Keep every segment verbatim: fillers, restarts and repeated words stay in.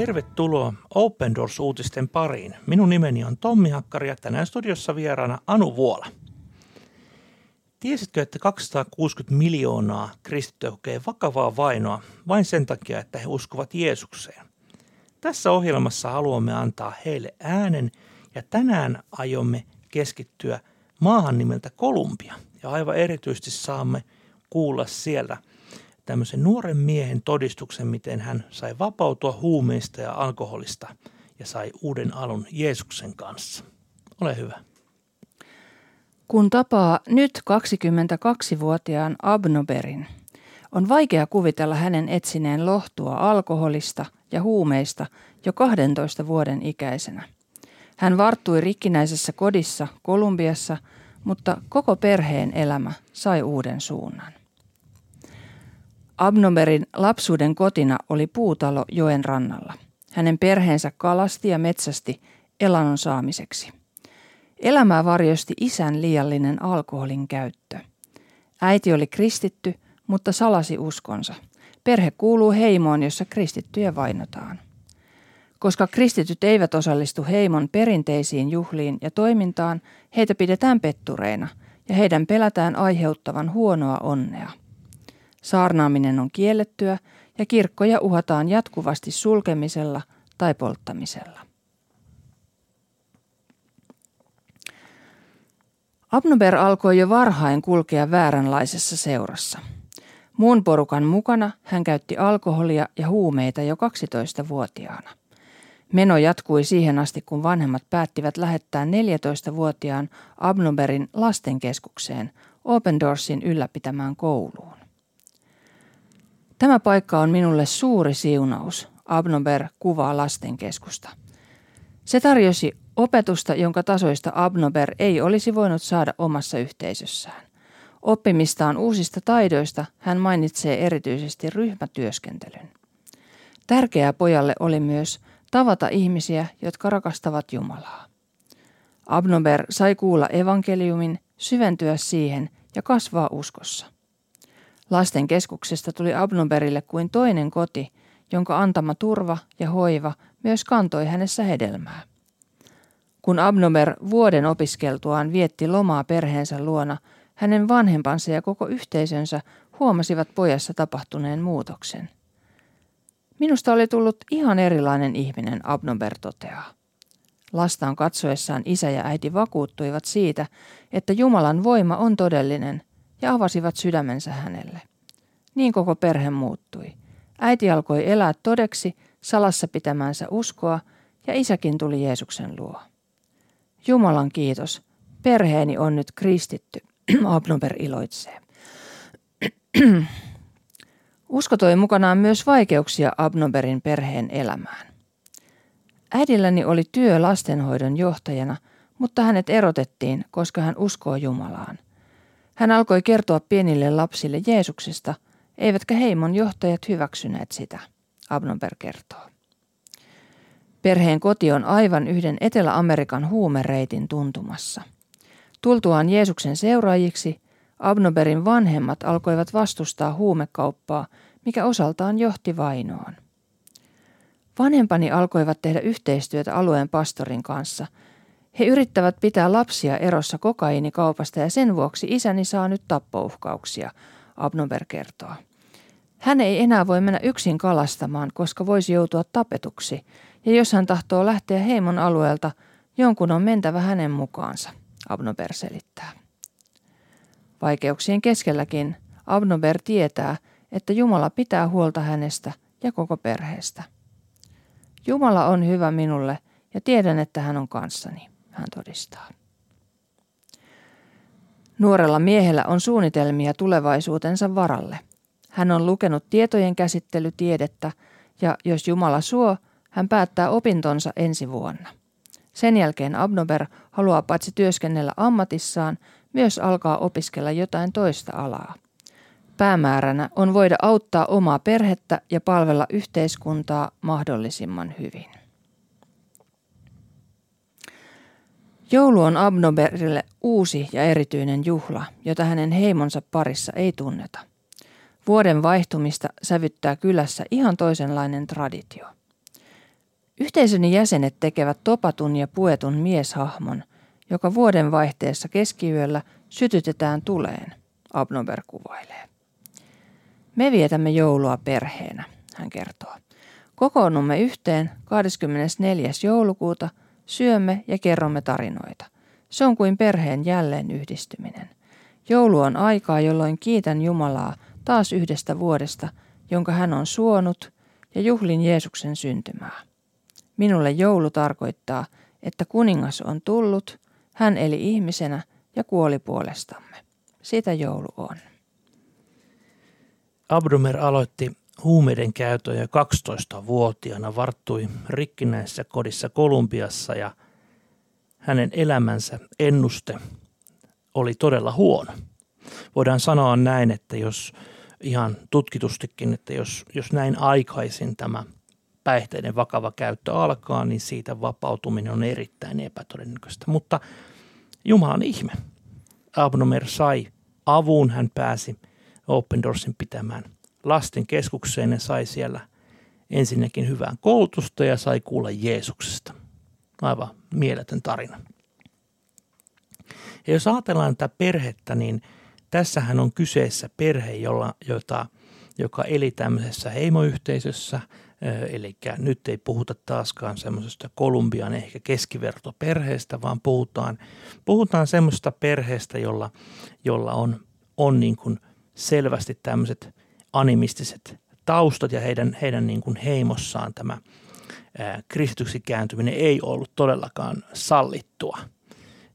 Tervetuloa Open Doors-uutisten pariin. Minun nimeni on Tommi Hakkari ja tänään studiossa vieraana Anu Vuola. Tiesitkö, että kaksisataakuusikymmentä miljoonaa kristittyä kokee vakavaa vainoa vain sen takia, että he uskovat Jeesukseen? Tässä ohjelmassa haluamme antaa heille äänen ja tänään aiomme keskittyä maahan nimeltä Kolumbia. Ja aivan erityisesti saamme kuulla siellä tämmöisen nuoren miehen todistuksen, miten hän sai vapautua huumeista ja alkoholista ja sai uuden alun Jeesuksen kanssa. Ole hyvä. Kun tapaa nyt kaksikymmentäkaksivuotiaan Abnoberin, on vaikea kuvitella hänen etsineen lohtua alkoholista ja huumeista jo kahdentoista vuoden ikäisenä. Hän varttui rikkinäisessä kodissa Kolumbiassa, mutta koko perheen elämä sai uuden suunnan. Abnoberin lapsuuden kotina oli puutalo joen rannalla. Hänen perheensä kalasti ja metsästi elannon saamiseksi. Elämää varjosti isän liiallinen alkoholin käyttö. Äiti oli kristitty, mutta salasi uskonsa. Perhe kuuluu heimoon, jossa kristittyjä vainotaan. Koska kristityt eivät osallistu heimon perinteisiin juhliin ja toimintaan, heitä pidetään pettureina ja heidän pelätään aiheuttavan huonoa onnea. Saarnaaminen on kiellettyä ja kirkkoja uhataan jatkuvasti sulkemisella tai polttamisella. Abnober alkoi jo varhain kulkea vääränlaisessa seurassa. Muun porukan mukana hän käytti alkoholia ja huumeita jo kaksitoistavuotiaana. Meno jatkui siihen asti, kun vanhemmat päättivät lähettää neljätoistavuotiaan Abnoberin lastenkeskukseen Open Doorsin ylläpitämään kouluun. Tämä paikka on minulle suuri siunaus, Abnober kuvaa lastenkeskusta. Se tarjosi opetusta, jonka tasoista Abnober ei olisi voinut saada omassa yhteisössään. Oppimistaan uusista taidoista hän mainitsee erityisesti ryhmätyöskentelyn. Tärkeää pojalle oli myös tavata ihmisiä, jotka rakastavat Jumalaa. Abnober sai kuulla evankeliumin, syventyä siihen ja kasvaa uskossa. Lasten keskuksesta tuli Abnoberille kuin toinen koti, jonka antama turva ja hoiva myös kantoi hänessä hedelmää. Kun Abnober vuoden opiskeltuaan vietti lomaa perheensä luona, hänen vanhempansa ja koko yhteisönsä huomasivat pojassa tapahtuneen muutoksen. Minusta oli tullut ihan erilainen ihminen, Abnober toteaa. Lastaan katsoessaan isä ja äiti vakuuttuivat siitä, että Jumalan voima on todellinen, ja avasivat sydämensä hänelle. Niin koko perhe muuttui. Äiti alkoi elää todeksi salassa pitämäänsä uskoa, ja isäkin tuli Jeesuksen luo. Jumalan kiitos, perheeni on nyt kristitty, Abnober iloitsee. Usko toi mukanaan myös vaikeuksia Abnoberin perheen elämään. Äidilläni oli työ lastenhoidon johtajana, mutta hänet erotettiin, koska hän uskoo Jumalaan. Hän alkoi kertoa pienille lapsille Jeesuksesta, eivätkä heimon johtajat hyväksyneet sitä, Abnober kertoo. Perheen koti on aivan yhden Etelä-Amerikan huumereitin tuntumassa. Tultuaan Jeesuksen seuraajiksi, Abnoberin vanhemmat alkoivat vastustaa huumekauppaa, mikä osaltaan johti vainoon. Vanhempani alkoivat tehdä yhteistyötä alueen pastorin kanssa. He yrittävät pitää lapsia erossa kokaiinikaupasta ja sen vuoksi isäni saa nyt tappouhkauksia, Abnober kertoo. Hän ei enää voi mennä yksin kalastamaan, koska voisi joutua tapetuksi, ja jos hän tahtoo lähteä heimon alueelta, jonkun on mentävä hänen mukaansa, Abnober selittää. Vaikeuksien keskelläkin Abnober tietää, että Jumala pitää huolta hänestä ja koko perheestä. Jumala on hyvä minulle ja tiedän, että hän on kanssani, hän todistaa. Nuorella miehellä on suunnitelmia tulevaisuutensa varalle. Hän on lukenut tietojen käsittelytiedettä ja jos Jumala suo, hän päättää opintonsa ensi vuonna. Sen jälkeen Abnober haluaa paitsi työskennellä ammatissaan, myös alkaa opiskella jotain toista alaa. Päämääränä on voida auttaa omaa perhettä ja palvella yhteiskuntaa mahdollisimman hyvin. Joulu on Abnoberille uusi ja erityinen juhla, jota hänen heimonsa parissa ei tunneta. Vuoden vaihtumista sävyttää kylässä ihan toisenlainen traditio. Yhteisön jäsenet tekevät topatun ja puetun mieshahmon, joka vuoden vaihteessa keskiyöllä sytytetään tuleen, Abnober kuvailee. Me vietämme joulua perheenä, hän kertoo. Kokoonnumme yhteen kahdeskymmenesneljäs joulukuuta, syömme ja kerromme tarinoita. Se on kuin perheen jälleen yhdistyminen. Joulu on aikaa, jolloin kiitän Jumalaa taas yhdestä vuodesta, jonka hän on suonut, ja juhlin Jeesuksen syntymää. Minulle joulu tarkoittaa, että kuningas on tullut, hän eli ihmisenä ja kuoli puolestamme. Sitä joulu on. Abnober aloitti huumeiden käytön jo kaksitoistavuotiaana, varttui rikkinäisessä kodissa Kolumbiassa ja hänen elämänsä ennuste oli todella huono. Voidaan sanoa näin, että jos ihan tutkitustikin, että jos, jos näin aikaisin tämä päihteiden vakava käyttö alkaa, niin siitä vapautuminen on erittäin epätodennäköistä. Mutta Jumalan ihme. Abnober sai avun, hän pääsi Open Doorsin pitämään lasten keskukseen ja sai siellä ensinnäkin hyvää koulutusta ja sai kuulla Jeesuksesta. Aivan mieletön tarina. Ja jos ajatellaan tätä perhettä, niin tässähän on kyseessä perhe, jolla, jota, joka eli tämmöisessä heimoyhteisössä, eli nyt ei puhuta taaskaan semmoisesta Kolumbian ehkä keskivertoperheestä, vaan puhutaan, puhutaan semmoisesta perheestä, jolla, jolla on, on niin kuin selvästi tämmöiset animistiset taustat ja heidän, heidän niin kuin heimossaan tämä ää, kristyksi kääntyminen ei ollut todellakaan sallittua.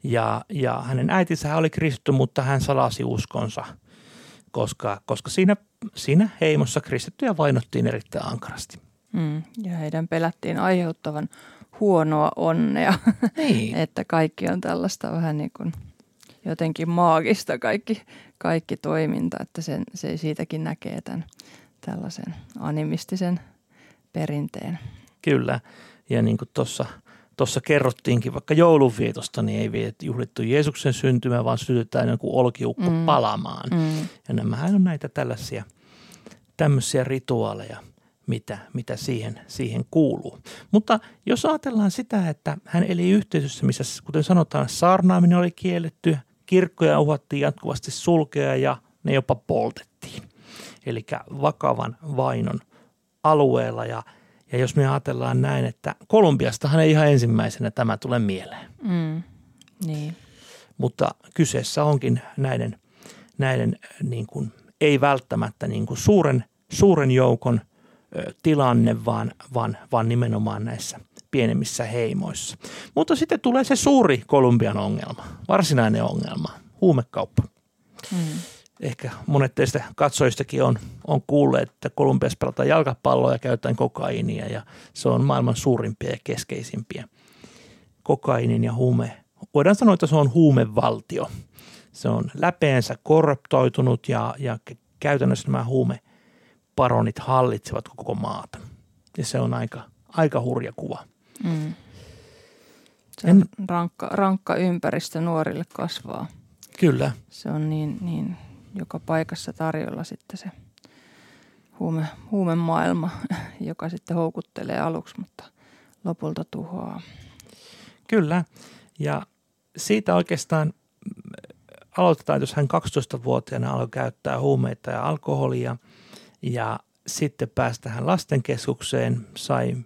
Ja, ja hänen äitinsä oli kristitty, mutta hän salasi uskonsa, koska, koska siinä, siinä heimossa kristittyjä vainottiin erittäin ankarasti. Mm, ja heidän pelättiin aiheuttavan huonoa onnea, niin. Että kaikki on tällaista vähän niin kuin jotenkin maagista kaikki, kaikki toiminta, että sen, se siitäkin näkee tämän tällaisen animistisen perinteen. Kyllä, ja niin kuin tuossa... Tuossa kerrottiinkin vaikka joulunvietosta, niin ei viet, juhlittu Jeesuksen syntymää, vaan sytytään joku olkiukko mm. palamaan. Mm. Ja nämähän on näitä tällaisia tämmöisiä rituaaleja, mitä, mitä siihen, siihen kuuluu. Mutta jos ajatellaan sitä, että hän eli yhteisössä, missä kuten sanotaan saarnaaminen oli kielletty, kirkkoja uhattiin jatkuvasti sulkea ja ne jopa poltettiin. Eli vakavan vainon alueella ja Ja jos me ajatellaan näin, että Kolumbiastahan ei ihan ensimmäisenä tämä tule mieleen. Mm, niin. Mutta kyseessä onkin näiden, näiden niin kuin, ei välttämättä niin kuin suuren, suuren joukon ö, tilanne, vaan, vaan, vaan nimenomaan näissä pienemmissä heimoissa. Mutta sitten tulee se suuri Kolumbian ongelma, varsinainen ongelma, huumekauppa. Mm. Ehkä monet teistä katsojistakin on, on kuulleet, että Kolumbiassa pelataan jalkapalloa ja käytetään kokaiinia ja se on maailman suurimpia ja keskeisimpiä. Kokaiinin ja huume, voidaan sanoa, että se on huumevaltio. Se on läpeensä korruptoitunut ja, ja käytännössä nämä huumeparonit hallitsevat koko maata. Ja se on aika, aika hurja kuva. Mm. Se on en... rankka, rankka ympäristö nuorille kasvaa. Kyllä. Se on niin... niin... joka paikassa tarjolla sitten se huume, huumemaailma, joka sitten houkuttelee aluksi, mutta lopulta tuhoaa. Kyllä, ja siitä oikeastaan aloitetaan, jos hän kaksitoistavuotiaana alkoi käyttää huumeita ja alkoholia, ja sitten päästään lastenkeskukseen, sai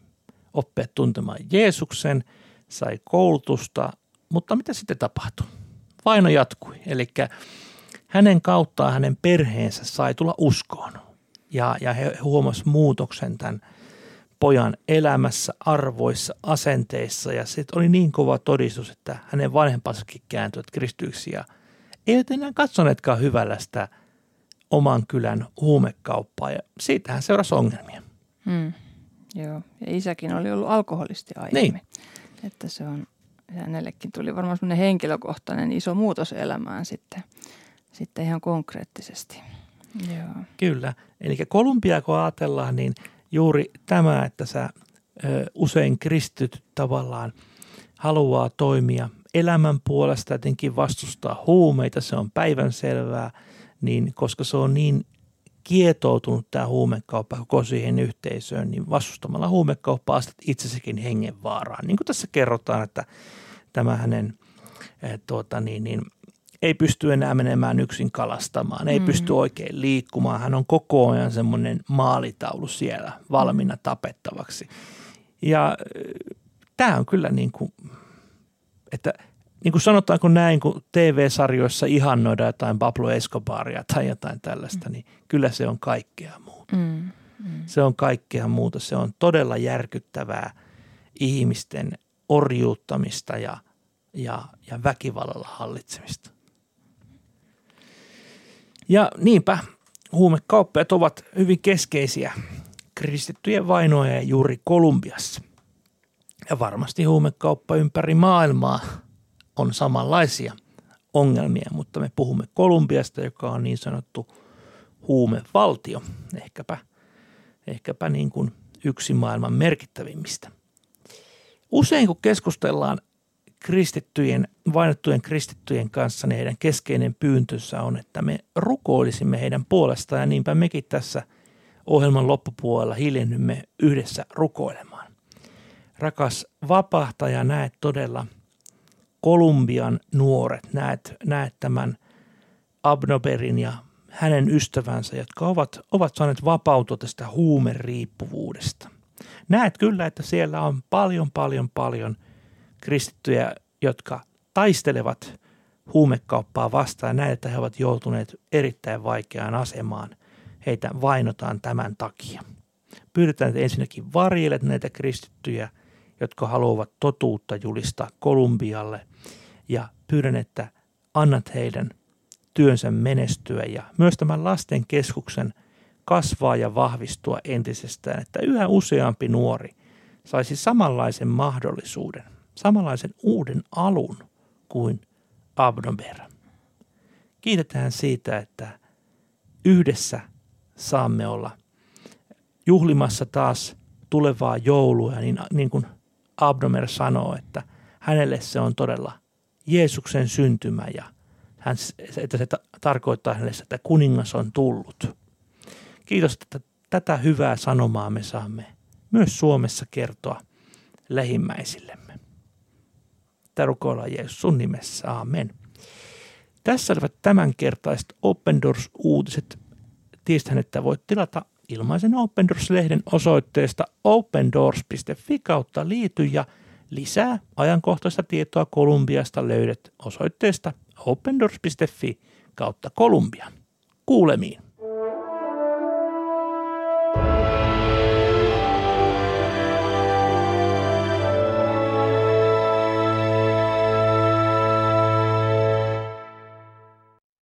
oppia tuntemaan Jeesuksen, sai koulutusta, mutta mitä sitten tapahtui? Vaino jatkui, eli hänen kauttaan hänen perheensä sai tulla uskoon ja, ja he huomasivat muutoksen tämän pojan elämässä, arvoissa, asenteissa ja se oli niin kova todistus, että hänen vanhempansakin kääntyivät kristyiksi ja eivät enää katsoneetkaan hyvällä sitä oman kylän huumekauppaa ja siitähän seurasi ongelmia. Hmm. Joo, ja isäkin oli ollut alkoholisti aiemmin, niin. Että se on, hänellekin tuli varmaan semmoinen henkilökohtainen iso muutos elämään sitten. Sitten ihan konkreettisesti. Joo. Kyllä. Eli Kolumbia, kun ajatellaan, niin juuri tämä, että sä ö, usein kristityt tavallaan haluaa toimia elämän puolesta, jotenkin vastustaa huumeita, se on päivänselvää, niin koska se on niin kietoutunut tämä huumekauppa koko siihen yhteisöön, niin vastustamalla huumekauppaa astat itsesikin hengenvaaraan. Niin kuin tässä kerrotaan, että tämä hänen eh, tuota, niin, niin, ei pysty enää menemään yksin kalastamaan, ei mm. pysty oikein liikkumaan. Hän on koko ajan semmoinen maalitaulu siellä valmiina tapettavaksi. Ja tämä on kyllä niin kuin, että niin kuin sanotaanko näin, kun T V-sarjoissa ihannoidaan jotain Pablo Escobaria tai jotain tällaista, niin kyllä se on kaikkea muuta. Mm, mm. Se on kaikkea muuta. Se on todella järkyttävää ihmisten orjuuttamista ja, ja, ja väkivallalla hallitsemista. Ja niinpä huumekauppiaat ovat hyvin keskeisiä kristittyjen vainoja juuri Kolumbiassa. Ja varmasti huumekauppa ympäri maailmaa on samanlaisia ongelmia, mutta me puhumme Kolumbiasta, joka on niin sanottu huumevaltio, ehkäpä, ehkäpä niin kuin yksi maailman merkittävimmistä. Usein kun keskustellaan kristittyjen, vainottujen kristittyjen kanssa, niin heidän keskeinen pyyntönsä on, että me rukoilisimme heidän puolestaan ja niinpä mekin tässä ohjelman loppupuolella hiljennymme yhdessä rukoilemaan. Rakas vapahtaja, näet todella Kolumbian nuoret, näet, näet tämän Abnoberin ja hänen ystävänsä, jotka ovat, ovat saaneet vapautua tästä huumeriippuvuudesta. Näet kyllä, että siellä on paljon, paljon, paljon kristittyjä, jotka taistelevat huumekauppaa vastaan. Näet, että he ovat joutuneet erittäin vaikeaan asemaan. Heitä vainotaan tämän takia. Pyydetään, että ensinnäkin varjelet näitä kristittyjä, jotka haluavat totuutta julistaa Kolumbialle, ja pyydän, että annat heidän työnsä menestyä ja myös tämän lasten keskuksen kasvaa ja vahvistua entisestään, että yhä useampi nuori saisi samanlaisen mahdollisuuden, samanlaisen uuden alun kuin Abnober. Kiitetään siitä, että yhdessä saamme olla juhlimassa taas tulevaa joulua, ja niin, niin kuin Abnober sanoo, että hänelle se on todella Jeesuksen syntymä ja hän, että se ta- tarkoittaa hänelle, että kuningas on tullut. Kiitos, että tätä hyvää sanomaa me saamme myös Suomessa kertoa lähimmäisillemme. Tätä rukoillaan Jeesus sun nimessä, aamen. Tässä olivat tämänkertaiset Open Doors-uutiset. Tiedäthän, että voit tilata ilmaisen Open Doors-lehden osoitteesta opendoors piste fi kautta liity ja lisää ajankohtaista tietoa Kolumbiasta löydät osoitteesta opendoors piste fi kautta Kolumbian. Kuulemiin.